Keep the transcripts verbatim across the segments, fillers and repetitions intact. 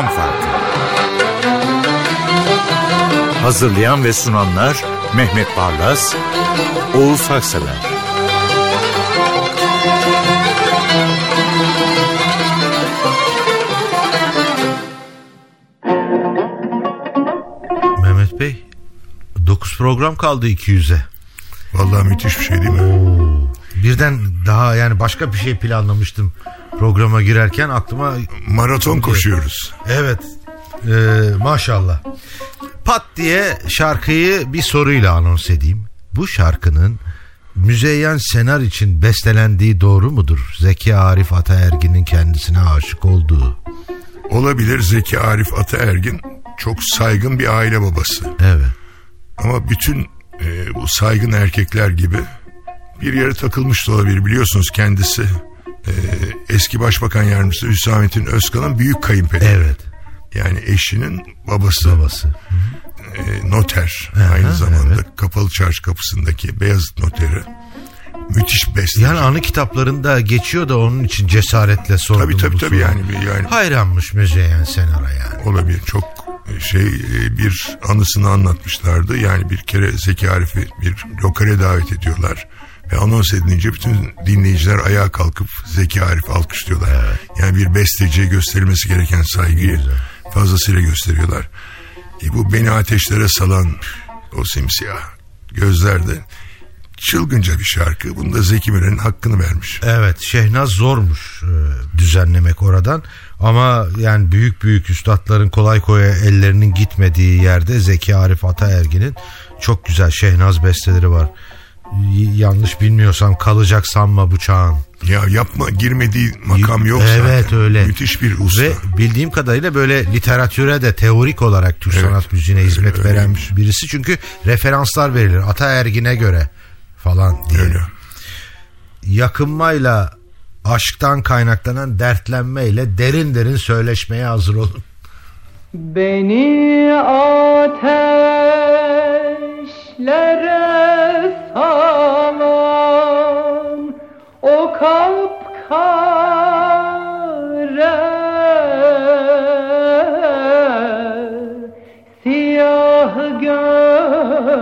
Makam Farkı. Hazırlayan ve sunanlar Mehmet Barlas, Oğuz Haksalar. Mehmet Bey, dokuz program kaldı iki yüze. Vallahi müthiş bir şey değil mi? Oo. Birden daha yani başka bir şey planlamıştım programa girerken aklıma... Maraton koşuyoruz. Evet, ee, maşallah. Pat diye şarkıyı bir soruyla anons edeyim. Bu şarkının Müzeyyen Senar için bestelendiği doğru mudur? Zeki Arif Ata Ergin'in kendisine aşık olduğu. Olabilir. Zeki Arif Ata Ergin çok saygın bir aile babası. Evet. Ama bütün e, bu saygın erkekler gibi bir yere takılmış da olabilir. Biliyorsunuz kendisi e, eski başbakan yardımcısı Hüsamettin Özkan'ın büyük kayınpederi. Evet. Yani eşinin babası. Babası. E, noter. Aha, aynı zamanda evet. Kapalı Çarşı kapısındaki Beyazıt Noter'i. Müthiş beste. Yani anı kitaplarında geçiyor da onun için cesaretle sordum. Tabii tabii tabii yani, yani. Hayranmış Müzeyyen Senar'a yani. Olabilir. Çok şey bir anısını anlatmışlardı. Yani bir kere Zeki Arif'i bir lokale davet ediyorlar. Ve anons edilince bütün dinleyiciler ayağa kalkıp Zeki Arif alkışlıyorlar. Evet. Yani bir besteciye gösterilmesi gereken saygıyı güzel. Fazlasıyla gösteriyorlar. E bu beni ateşlere salan o simsiyah gözlerde çılgınca bir şarkı. Bunu da Zeki Müren'in hakkını vermiş. Evet, Şehnaz zormuş e, düzenlemek oradan. Ama yani büyük büyük üstadların kolay kolay ellerinin gitmediği yerde Zeki Arif Ata Ergin'in çok güzel Şehnaz besteleri var. Yanlış bilmiyorsam kalacak sanma bu çağın. Ya yapma, girmediği makam yok zaten. Evet öyle. Müthiş bir usta. Ve bildiğim kadarıyla böyle literatüre de teorik olarak Türk evet, sanat müziğine hizmet öyle, veren öyle. Birisi. Çünkü referanslar verilir Ata Ergin'e göre falan diye. Öyle. Yakınmayla, aşktan kaynaklanan dertlenmeyle derin derin söyleşmeye hazır olun. Beni ateşlere salan o kapkara siyah gözler,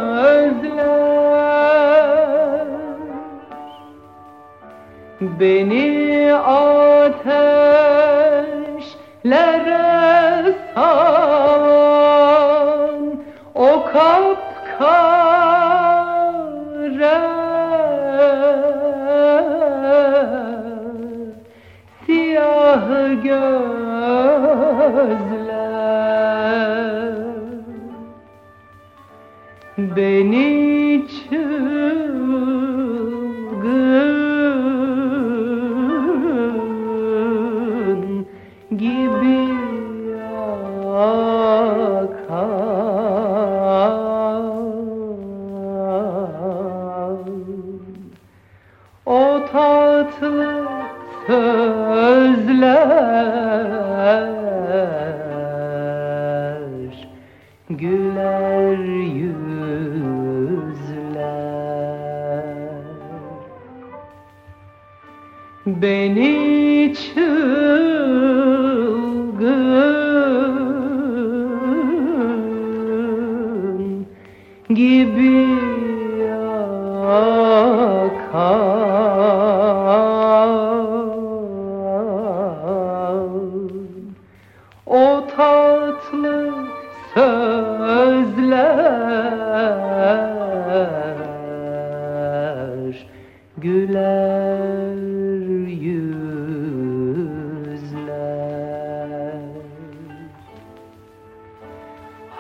beni ateşlere salan o kapkara gözler, beni çılgın gibi akar o tatlı sözler, güler yüzler, beni çılgın gibi akar tatlı sözler, güler yüzler.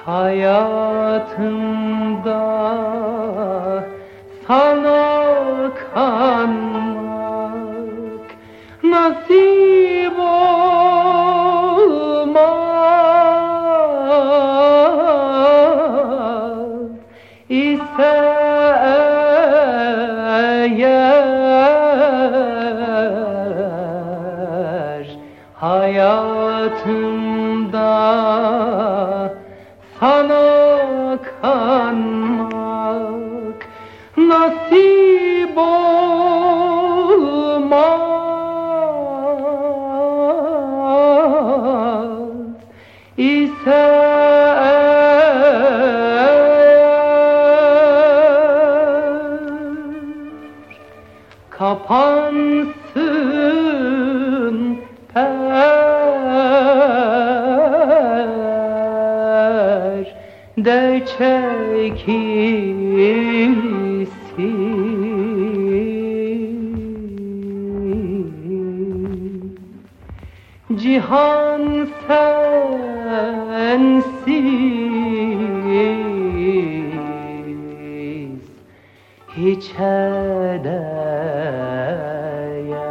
Hayatımda sana kanmak nasip olmaz. Hayatımda sana kanmak nasip olmaz. kapansın perde, çekilsin cihan sensin. İçe değer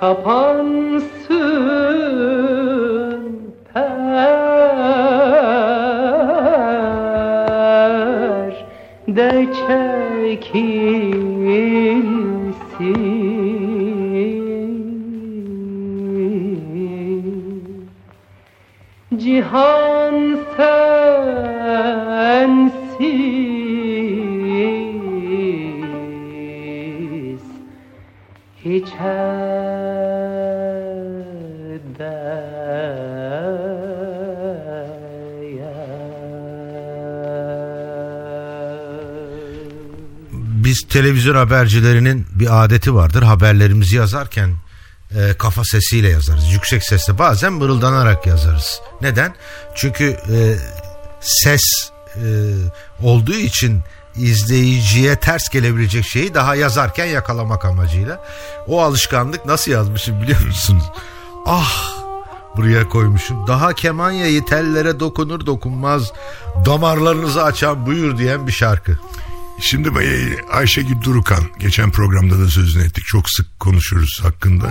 kapansın perde, çekilsin cihan sen sensiz hiçe değer. Biz televizyon habercilerinin bir adeti vardır. Haberlerimizi yazarken E, kafa sesiyle yazarız. Yüksek sesle, bazen mırıldanarak yazarız. Neden? Çünkü e, ses Ee, olduğu için izleyiciye ters gelebilecek şeyi daha yazarken yakalamak amacıyla. O alışkanlık, nasıl yazmışım biliyor musunuz? Ah, buraya koymuşum. Daha Kemanya'yı tellere dokunur dokunmaz damarlarınızı açan buyur diyen bir şarkı. Şimdi Ayşegül Durukan, geçen programda da sözünü ettik, çok sık konuşuruz hakkında.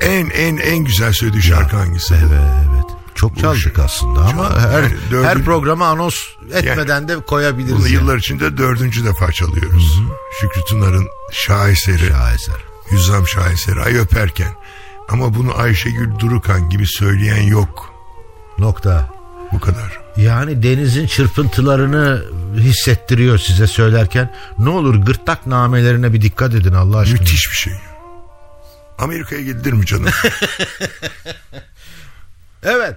En en en güzel söylediği şarkı hangisi? Evet evet. Çok çaldık aslında ama çaldık. Her, yani dördüncü, her programa anons etmeden yani, de koyabiliriz. Bunu yani yıllar içinde dördüncü defa çalıyoruz. Hı-hı. Şükrü Tunar'ın şaheseri, şaheser. Yüzam şaheseri, Ay Öperken. Ama bunu Ayşegül Durukan gibi söyleyen yok. Nokta. Bu kadar. Yani denizin çırpıntılarını hissettiriyor size söylerken. Ne olur gırtlak namelerine bir dikkat edin Allah aşkına. Müthiş bir şey. Amerika'ya gidilir mi canım? Evet.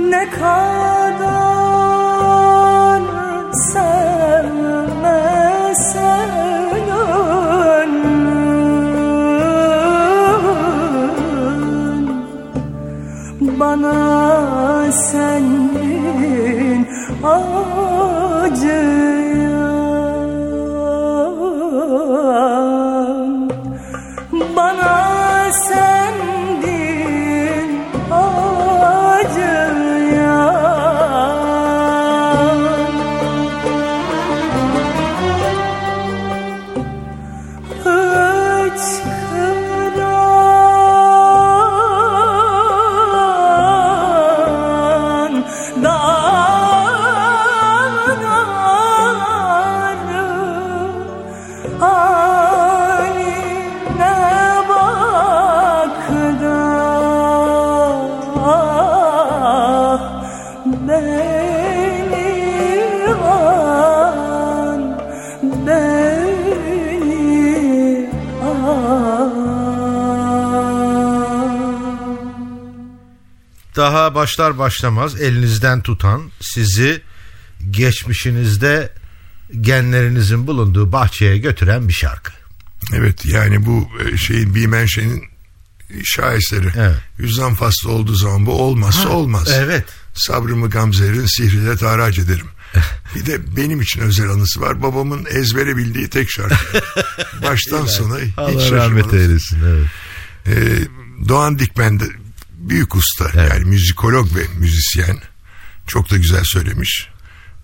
Ne kadar Daha başlar başlamaz elinizden tutan, sizi geçmişinizde genlerinizin bulunduğu bahçeye götüren bir şarkı. Evet, yani bu şeyin, Bimen Şen'in şaheseri. Evet. Yüzden faslı olduğu zaman bu olmazsa ha, olmaz. Evet. Sabrımı gamzerin sihriyle tarac ederim. Bir de benim için özel anısı var. Babamın ezbere bildiği tek şarkı. Baştan sona hiç şaşırmadım. Allah rahmet eylesin. Evet. Ee, Doğan Dikmen de büyük usta, evet, yani müzikolog ve müzisyen, çok da güzel söylemiş.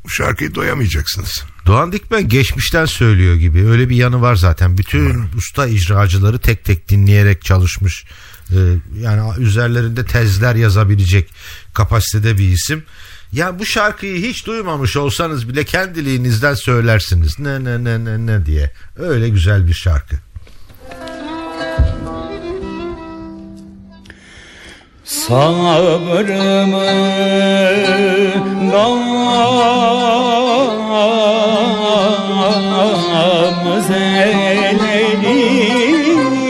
Bu şarkıyı doyamayacaksınız. Doğan Dikmen geçmişten söylüyor gibi, öyle bir yanı var zaten. Bütün Umarım. usta icracıları tek tek dinleyerek çalışmış. Ee, yani üzerlerinde tezler yazabilecek kapasitede bir isim. Yani bu şarkıyı hiç duymamış olsanız bile kendiliğinizden söylersiniz. Ne ne ne ne ne diye. Öyle güzel bir şarkı. Sabrımı gamzelerin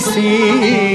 sihriyle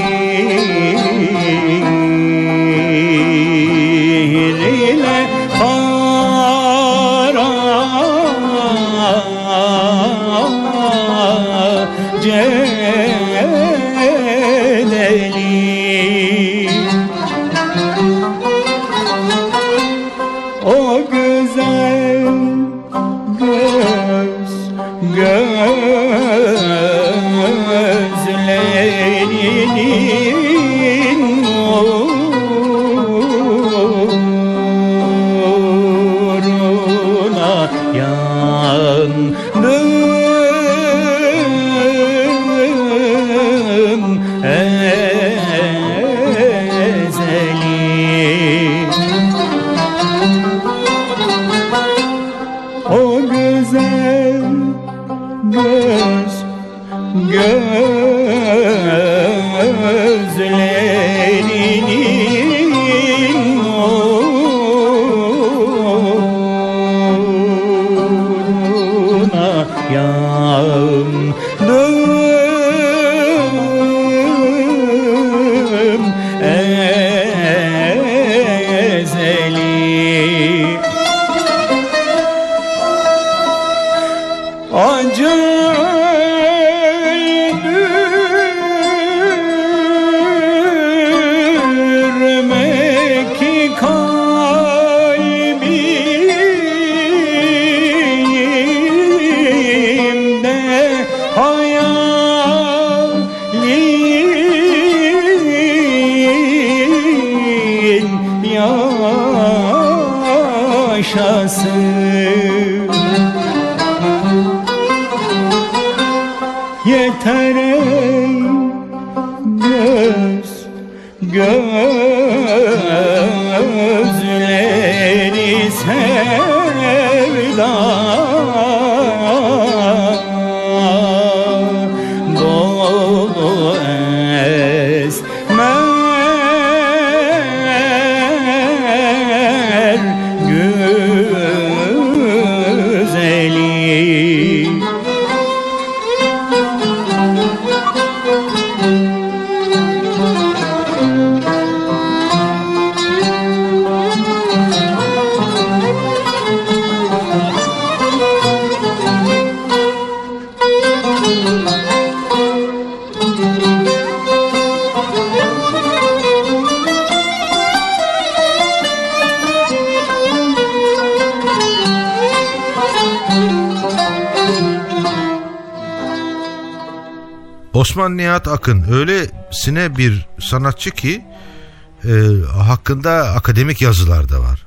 Osman Nihat Akın öylesine bir sanatçı ki e, hakkında akademik yazılar da var.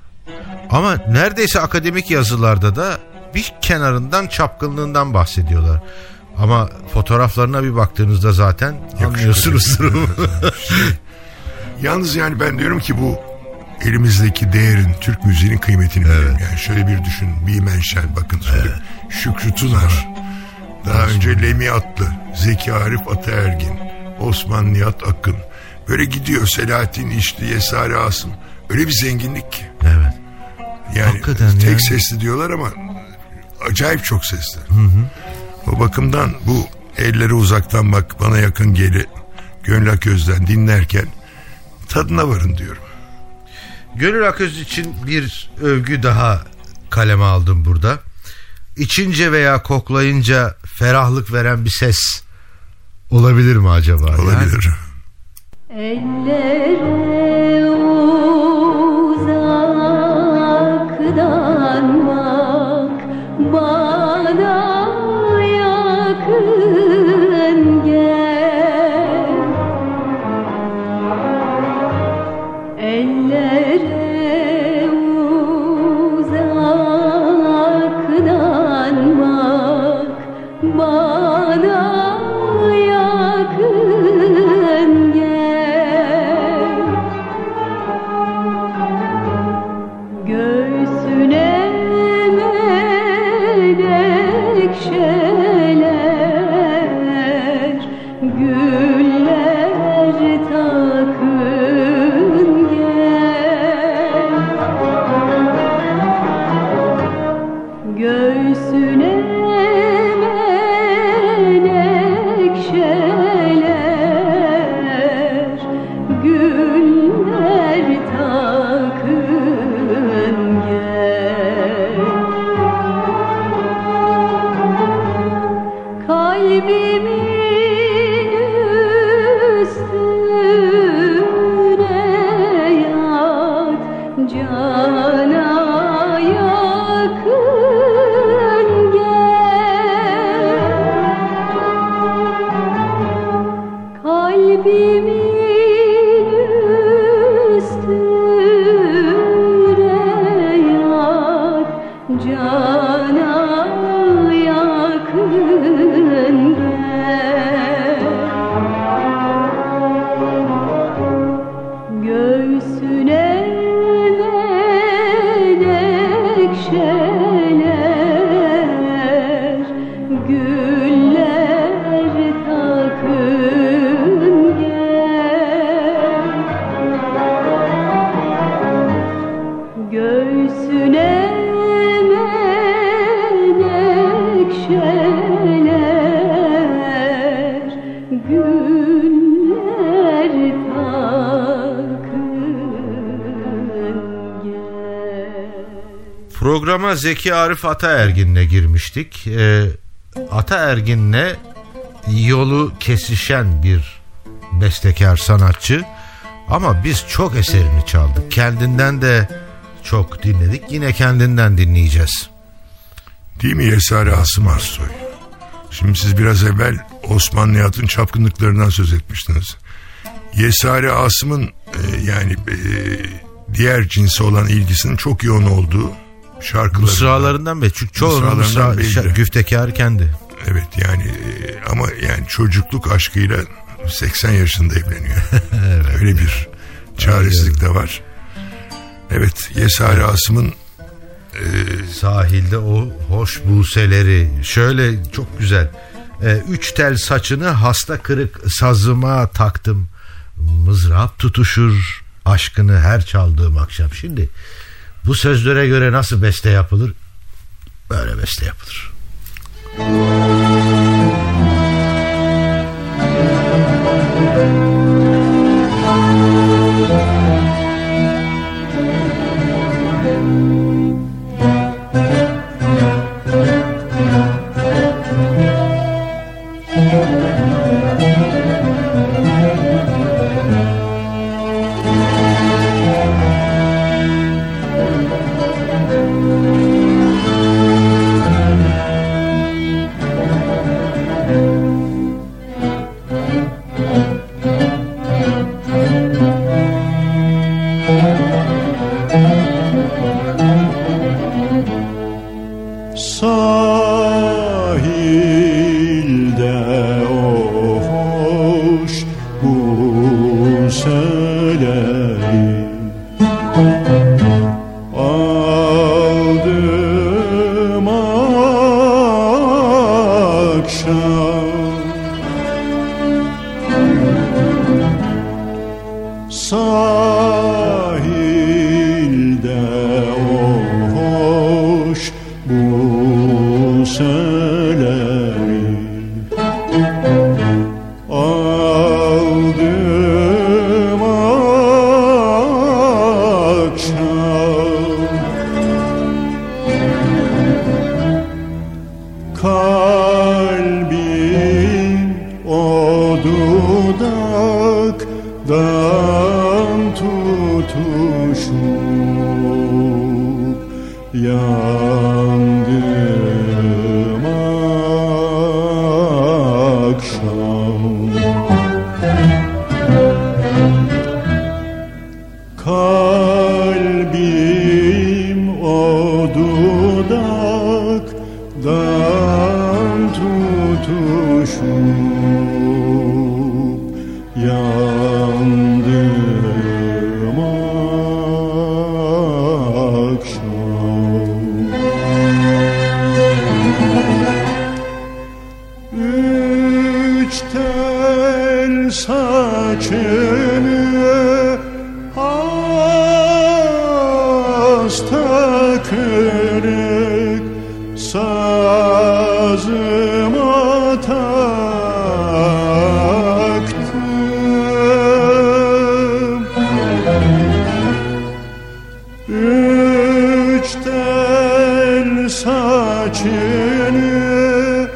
Ama neredeyse akademik yazılarda da bir kenarından çapkınlığından bahsediyorlar. Ama fotoğraflarına bir baktığınızda zaten anlıyorsunuz. Yalnız yani ben diyorum ki bu elimizdeki değerin, Türk müziğinin kıymetini evet. bilelim. Yani şöyle bir düşün. Bimen Şen, bakın evet. Şükrü Tunar. Daha Osman. Önce Lemi Atlı, Zeki Arif Ata Ergin, Osman Nihat Akın. Böyle gidiyor. Selahattin İçli, Yesari Asım. Öyle bir zenginlik ki. Evet. Yani hakikaten tek yani. Sesli diyorlar ama acayip çok sesli. Hı hı. O bakımdan bu elleri uzaktan bak bana yakın geli Gönül Aköz'den dinlerken tadına varın diyorum. Gönül Aköz için bir övgü daha kaleme aldım burada. İçince veya koklayınca ferahlık veren bir ses olabilir mi acaba? Olabilir. Yani? Ellere uzaktan bak bana. Programa Zeki Arif Ata Ergin'le girmiştik. E, Ata Ergin'le yolu kesişen bir bestekar sanatçı. Ama biz çok eserini çaldık. Kendinden de çok dinledik. Yine kendinden dinleyeceğiz. Değil mi Yesari Asım Arsoy? Şimdi siz biraz evvel Osmanlı Nihat'ın çapkınlıklarından söz etmiştiniz. Yesari Asım'ın e, yani e, diğer cinsi olan ilgisinin çok yoğun olduğu şarkılarından. Mısralarından beri. Çünkü çoğunun mısra, güftekârı kendi. Evet yani e, ama yani çocukluk aşkıyla seksen yaşında evleniyor. Evet, öyle bir çaresizlik de var. Evet, Yesari evet. Asım'ın Ee, sahilde o hoş buseleri şöyle çok güzel ee, üç tel saçını hasta kırık sazıma taktım, mızrap tutuşur aşkını her çaldığım akşam. Şimdi bu sözlere göre nasıl beste yapılır? Böyle beste yapılır. kalbin o dudaktan tutuşup yandım akşam. Kalbim o dudaktan tutuşup yandım akşam. Üç tel saçını hasta kırık sazıma tak. Saçını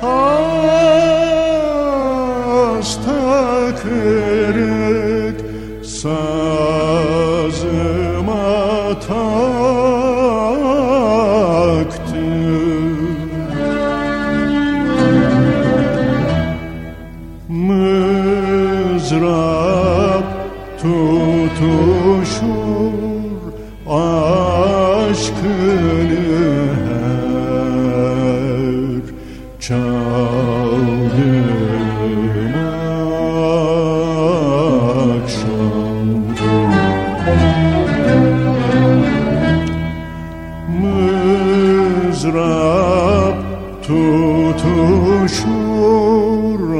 hasta kırık sazıma taktım. Mızrap tutuşur aşkını çaldım akşam. Mızrap tutuşur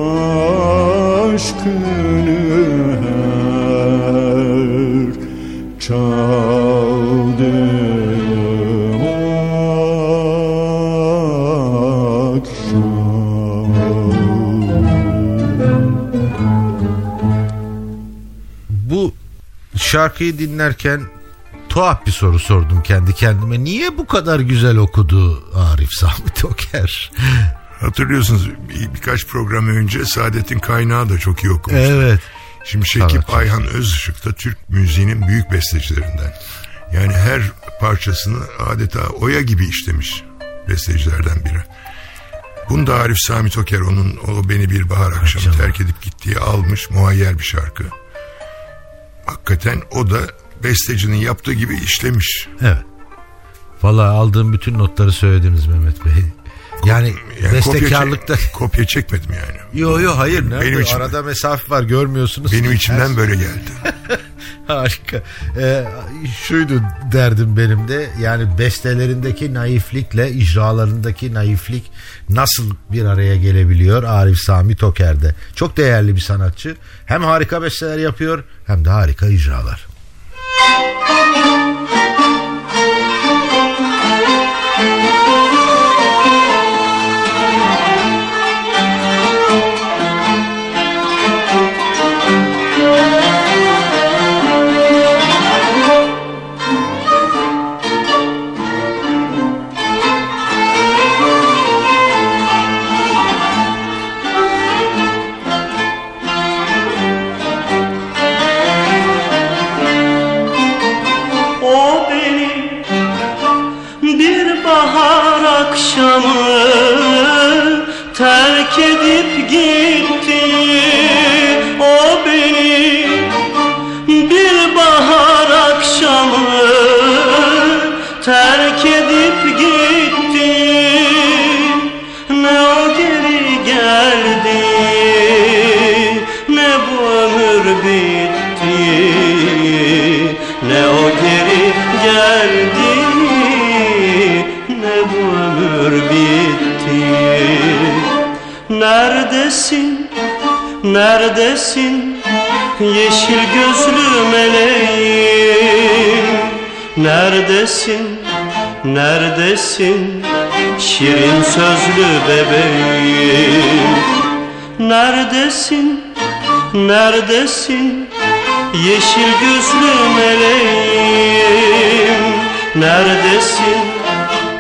aşkını her çaldım. Şarkıyı dinlerken tuhaf bir soru sordum kendi kendime. Niye bu kadar güzel okudu Arif Sami Toker? Hatırlıyorsunuz bir, birkaç program önce Saadettin Kaynağı da çok iyi okumuştu. Evet. Şimdi Şekip Ayhan Özışık da Türk müziğinin büyük bestecilerinden. Yani her parçasını adeta oya gibi işlemiş bestecilerden biri. Bunu da Arif Sami Toker onun o beni bir bahar akşamı Akşam. terk edip gittiği almış muayyer bir şarkı. Hakikaten o da bestecinin yaptığı gibi işlemiş. Evet. Vallahi aldığım bütün notları söylediniz Mehmet Bey. Yani, yani bestekarlıkta... Kopya, çek, kopya çekmedim yani. Yok yok hayır. Benim için arada mesafe var, görmüyorsunuz. Benim içimden her... böyle geldi. Harika. Ee, şuydu derdim benim de. Yani bestelerindeki naiflikle icralarındaki naiflik nasıl bir araya gelebiliyor Arif Sami Toker'de. Çok değerli bir sanatçı. Hem harika besteler yapıyor hem de harika icralar. Terk edip gitti o beni bir bahar akşamı, terk edip gitti. Ne o geri geldi, ne bu ömür bitti, ne o geri geldi, ne bu ömür bitti. Neredesin, neredesin yeşil gözlü meleğim? Neredesin, neredesin şirin sözlü bebeğim? Neredesin, neredesin yeşil gözlü meleğim? Neredesin,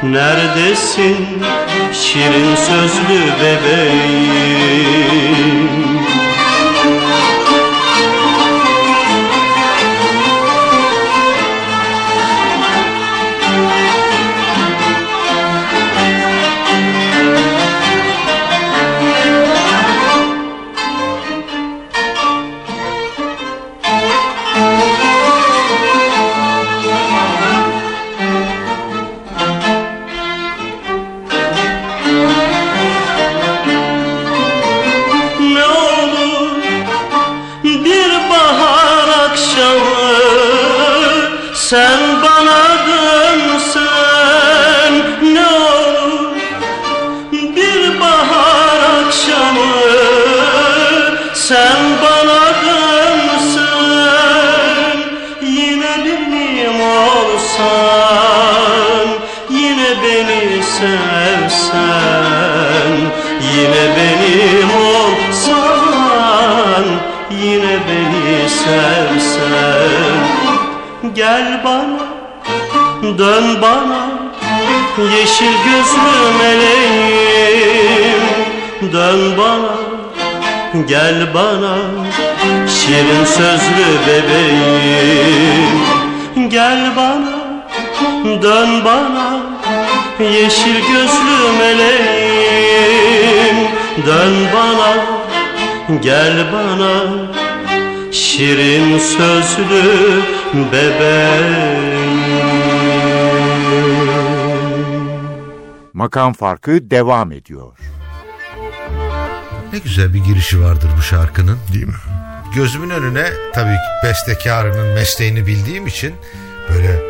neredesin şirin sözlü bebeğim? Gel bana, dön bana, yeşil gözlü meleğim. Dön bana, gel bana, şirin sözlü bebeğim. Gel bana, dön bana, yeşil gözlü meleğim. Dön bana, gel bana, şirin sözlü bebeğim. Makam Farkı devam ediyor. Ne güzel bir girişi vardır bu şarkının, değil mi? Gözümün önüne tabii ki bestekarının mesleğini bildiğim için böyle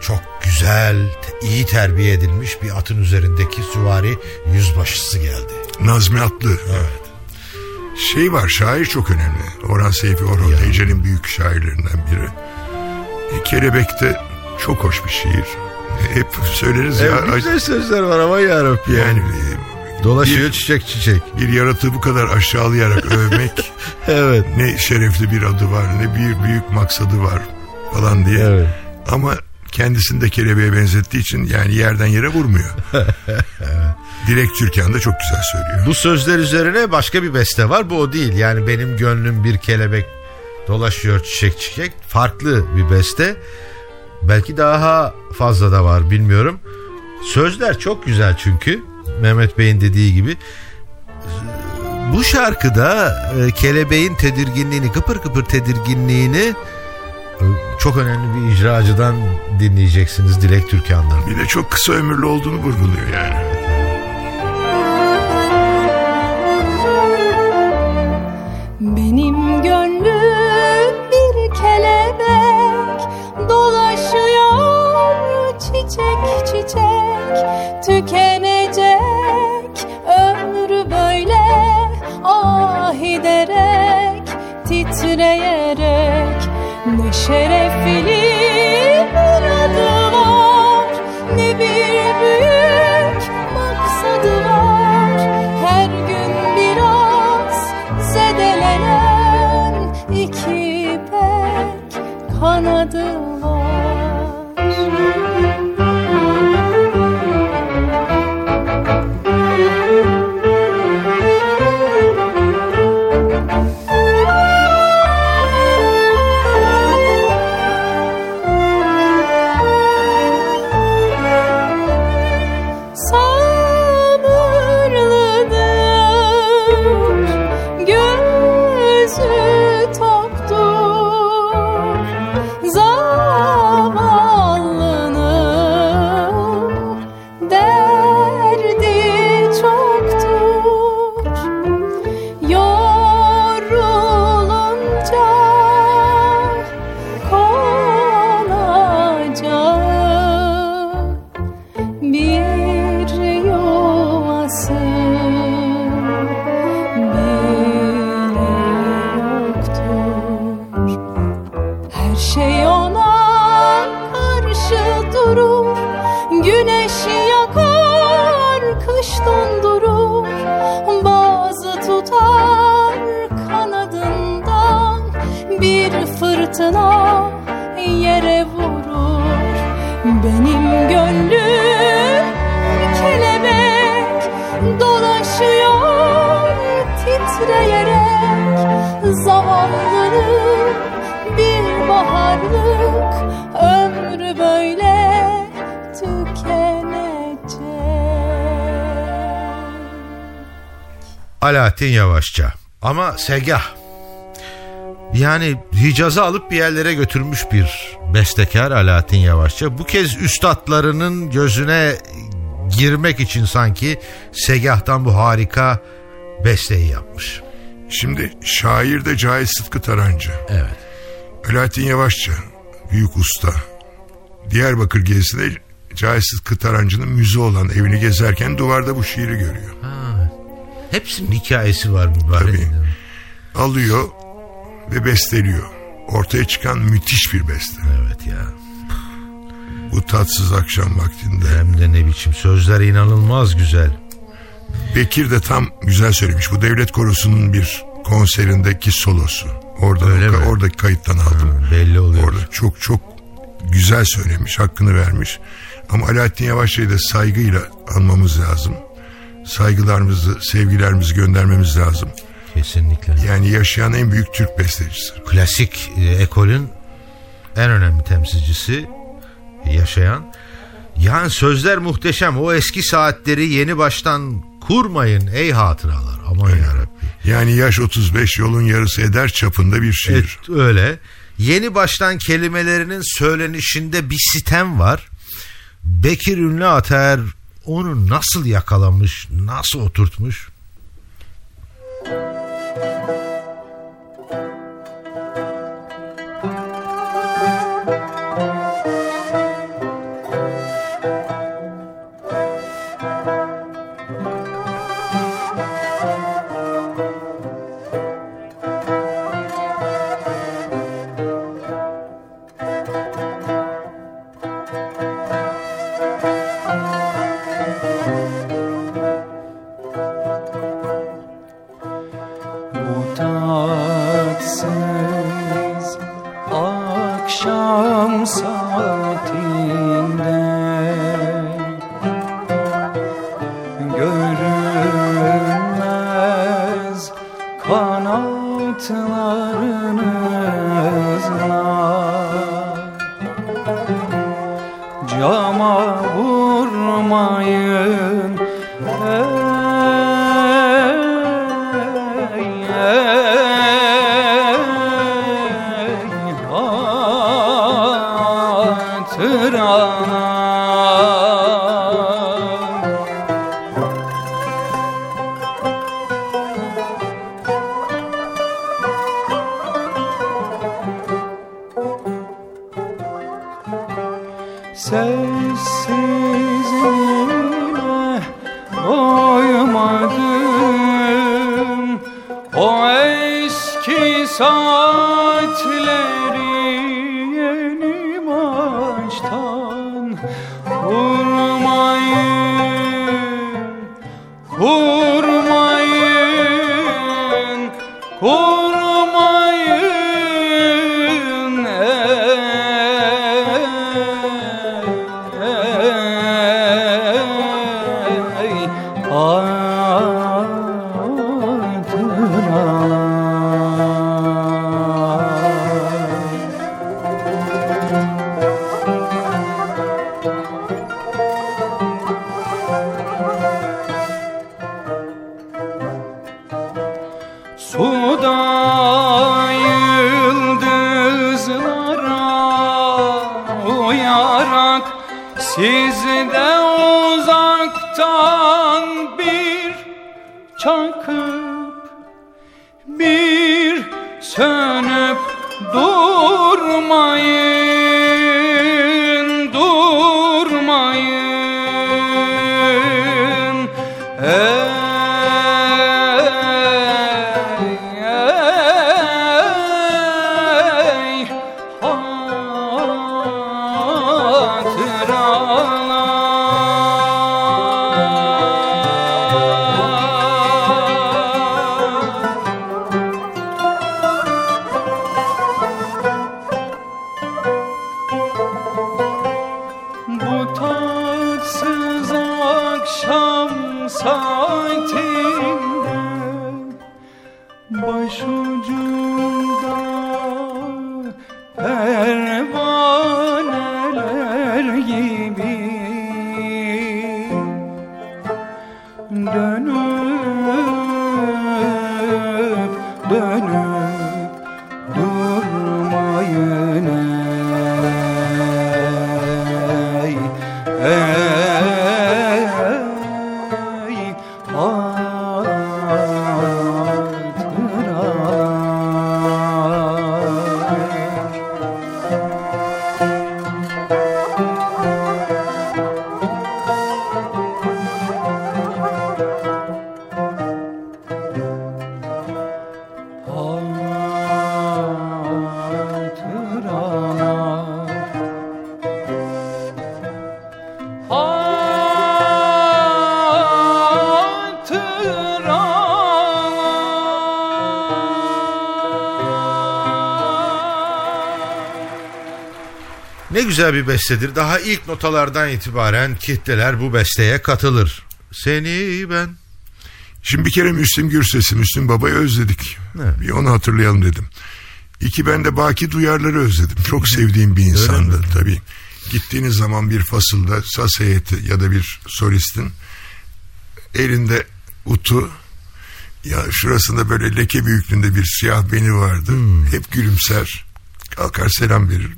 çok güzel, iyi terbiye edilmiş bir atın üzerindeki süvari yüzbaşısı geldi. Nazmi Atlı. Evet. Şey var, şair çok önemli. Orhan Seyfi Orhan Teyce'nin büyük şairlerinden biri. E, Kelebek'te çok hoş bir şiir. E, hep söyleriz e, ya. Güzel sözler var ama yarabbim. Yani, e, dolaşıyor bir, çiçek çiçek. Bir yaratığı bu kadar aşağılayarak övmek. Evet. Ne şerefli bir adı var, ne bir büyük maksadı var falan diye. Evet. Ama kendisini de kelebeğe benzettiği için yani yerden yere vurmuyor. Dilek Türkan da çok güzel söylüyor. Bu sözler üzerine başka bir beste var. Bu o değil. Yani benim gönlüm bir kelebek dolaşıyor çiçek çiçek. Farklı bir beste. Belki daha fazla da var, bilmiyorum. Sözler çok güzel çünkü. Mehmet Bey'in dediği gibi. Bu şarkıda kelebeğin tedirginliğini, kıpır kıpır tedirginliğini çok önemli bir icracıdan dinleyeceksiniz, Dilek Türkan'dan. Bir de çok kısa ömürlü olduğunu vurguluyor yani. Benim gönlüm bir kelebek dolaşıyor çiçek çiçek, tükenecek ömrü böyle ah ederek, titreyerek. Ne şerefli bir adı var, ne bir büyük maksadı var. Her gün biraz zedelenen iki pek kanadı var. Yere vurur benim gönlüm. Alaaddin Yavaşça. Ama segah, yani Hicaz'a alıp bir yerlere götürmüş bir bestekar Alaaddin Yavaşça. Bu kez üstadlarının gözüne girmek için sanki segahtan bu harika besteyi yapmış. Şimdi şair de Cahit Sıtkı Tarancı. Evet. Alaaddin Yavaşça büyük usta. Diyarbakır gezisinde Cahit Sıtkı Tarancı'nın müze olan evini gezerken duvarda bu şiiri görüyor. Ha. Hepsinin hikayesi var mübarek. Tabii. Alıyor ve besteliyor. Ortaya çıkan müthiş bir beste. Evet ya. Bu tatsız akşam vaktinde. Hem de ne biçim sözler, inanılmaz güzel. Bekir de tam güzel söylemiş. Bu devlet korosunun bir konserindeki solosu. Oradan, ka- oradaki kayıttan aldım. Ha, belli oluyor. Orada çok çok güzel söylemiş, hakkını vermiş. Ama Alaaddin Yavaşça'yı da saygıyla anmamız lazım. Saygılarımızı, sevgilerimizi göndermemiz lazım. Kesinlikle. Yani yaşayan en büyük Türk bestecisi. Klasik e, ekolün en önemli temsilcisi yaşayan. Yani sözler muhteşem. O eski saatleri yeni baştan kurmayın ey hatıralar. Aman öyle. Yarabbi. Yani yaş otuz beş, yolun yarısı eder çapında bir şiir. Evet, öyle. Yeni baştan kelimelerinin söylenişinde bir sitem var. Bekir Ünlü Ataer onu nasıl yakalamış, nasıl oturtmuş? Gönül Ne güzel bir bestedir. Daha ilk notalardan itibaren kitleler bu besteye katılır. Seni ben... Şimdi bir kere Müslüm Gürses'i, Müslüm Baba'yı özledik. Evet. Bir onu hatırlayalım dedim. İki, ben de Baki Duyarları özledim. Çok sevdiğim bir insandı tabii. Gittiğiniz zaman bir fasılda saz heyeti ya da bir solistin elinde utu, ya şurasında böyle leke büyüklüğünde bir siyah beni vardı. Hmm. Hep gülümser, kalkar selam verir.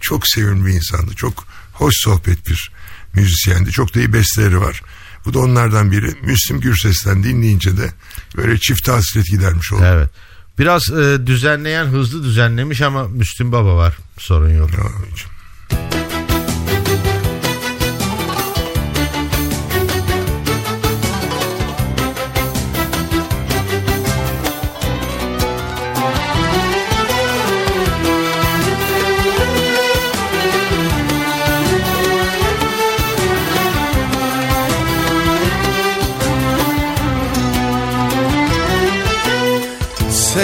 Çok sevimli bir insandı. Çok hoş sohbet bir müzisyendi. Çok da iyi besteleri var. Bu da onlardan biri. Müslüm Gürses'ten dinleyince de böyle çift hasret gidermiş oldu. Evet. Biraz e, düzenleyen hızlı düzenlemiş ama Müslüm Baba var. Sorun yok. Ya,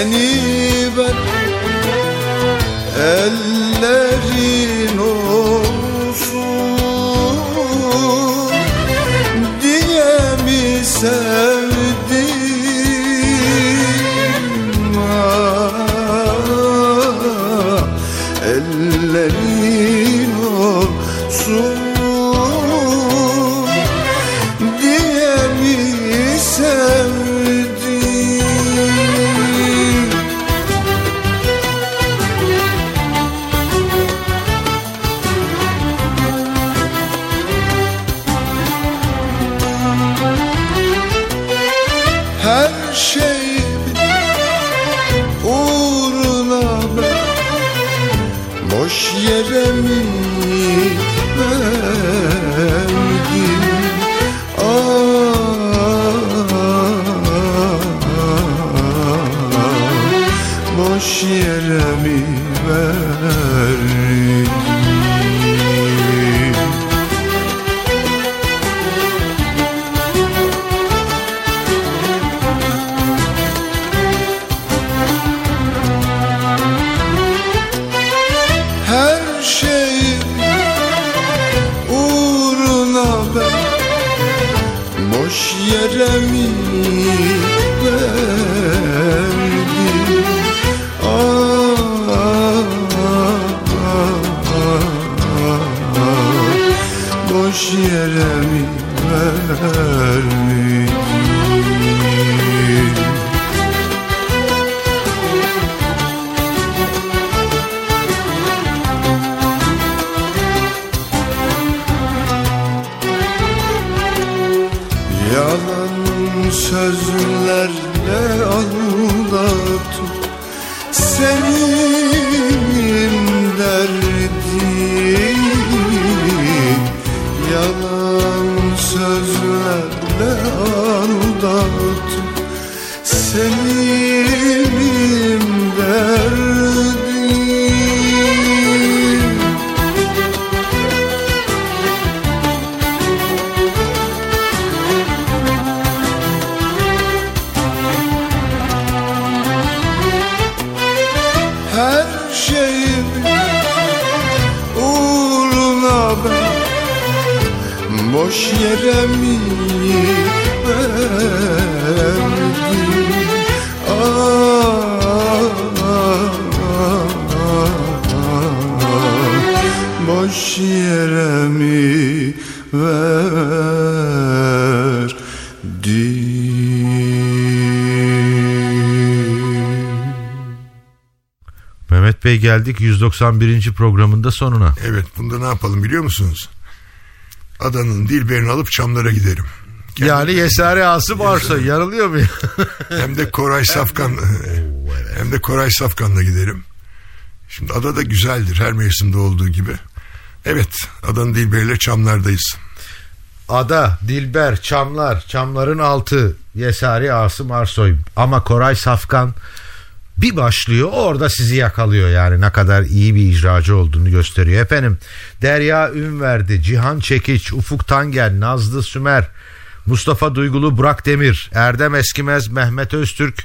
seni ben ellerin olsun diye mi sevdim? Ah, ellerin olsun diye mi sevdim? Yere mi verdim? Aa, boş yere mi verdim? Geldik yüz doksan birinci programında sonuna. Evet, bunda ne yapalım biliyor musunuz? Adanın Dilber'ini alıp Çamlar'a giderim. Kendim yani Yesari Asım Arsoy yarılıyor mu? Hem de Koray Safkan hem de Koray Safkan'la giderim. Şimdi ada da güzeldir her mevsimde olduğu gibi. Evet, Adanın Dilber'iyle Çamlar'dayız. Ada, Dilber, Çamlar, Çamların altı, Yesari Asım Arsoy ama Koray Safkan bir başlıyor, orada sizi yakalıyor yani, ne kadar iyi bir icracı olduğunu gösteriyor. Efendim, Derya Ünverdi, Cihan Çekiç, Ufuk Tangen, Nazlı Sümer, Mustafa Duygulu, Burak Demir, Erdem Eskimez, Mehmet Öztürk,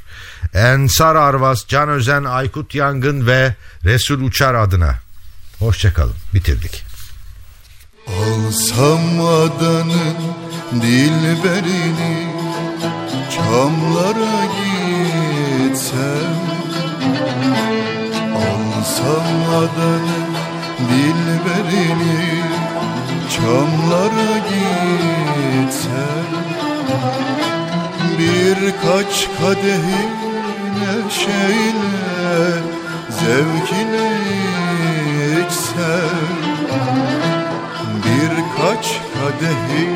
Ensar Arvas, Can Özen, Aykut Yangın ve Resul Uçar adına. Hoşçakalın. Bitirdik. Alsam adanın dilberini, çamlara gitsem. Alsam adanın dilberini, çamlara gitsem. Birkaç kadehi neşeyle, zevkine içsem. Birkaç kadehi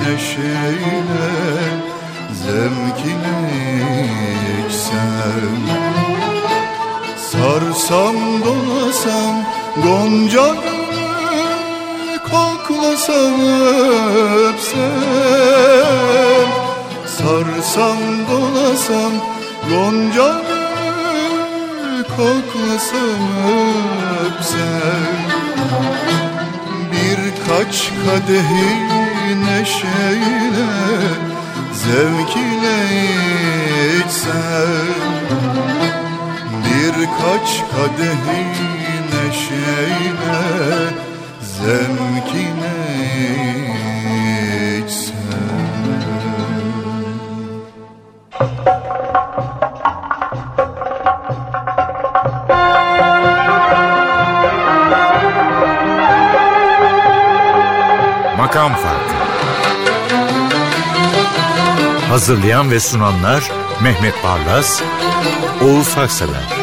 neşeyle, zevkine içsem. Sarsam dolasam goncanı, koklasam öpsem. Sarsam dolasam goncanı, koklasam öpsem. Birkaç kadehi neşeyle, zevkiyle içsem. Birkaç kadehi neşeyle, zevkiyle içsem. Makam Farkı. Hazırlayan ve sunanlar Mehmet Barlas, Oğuz Haksalar.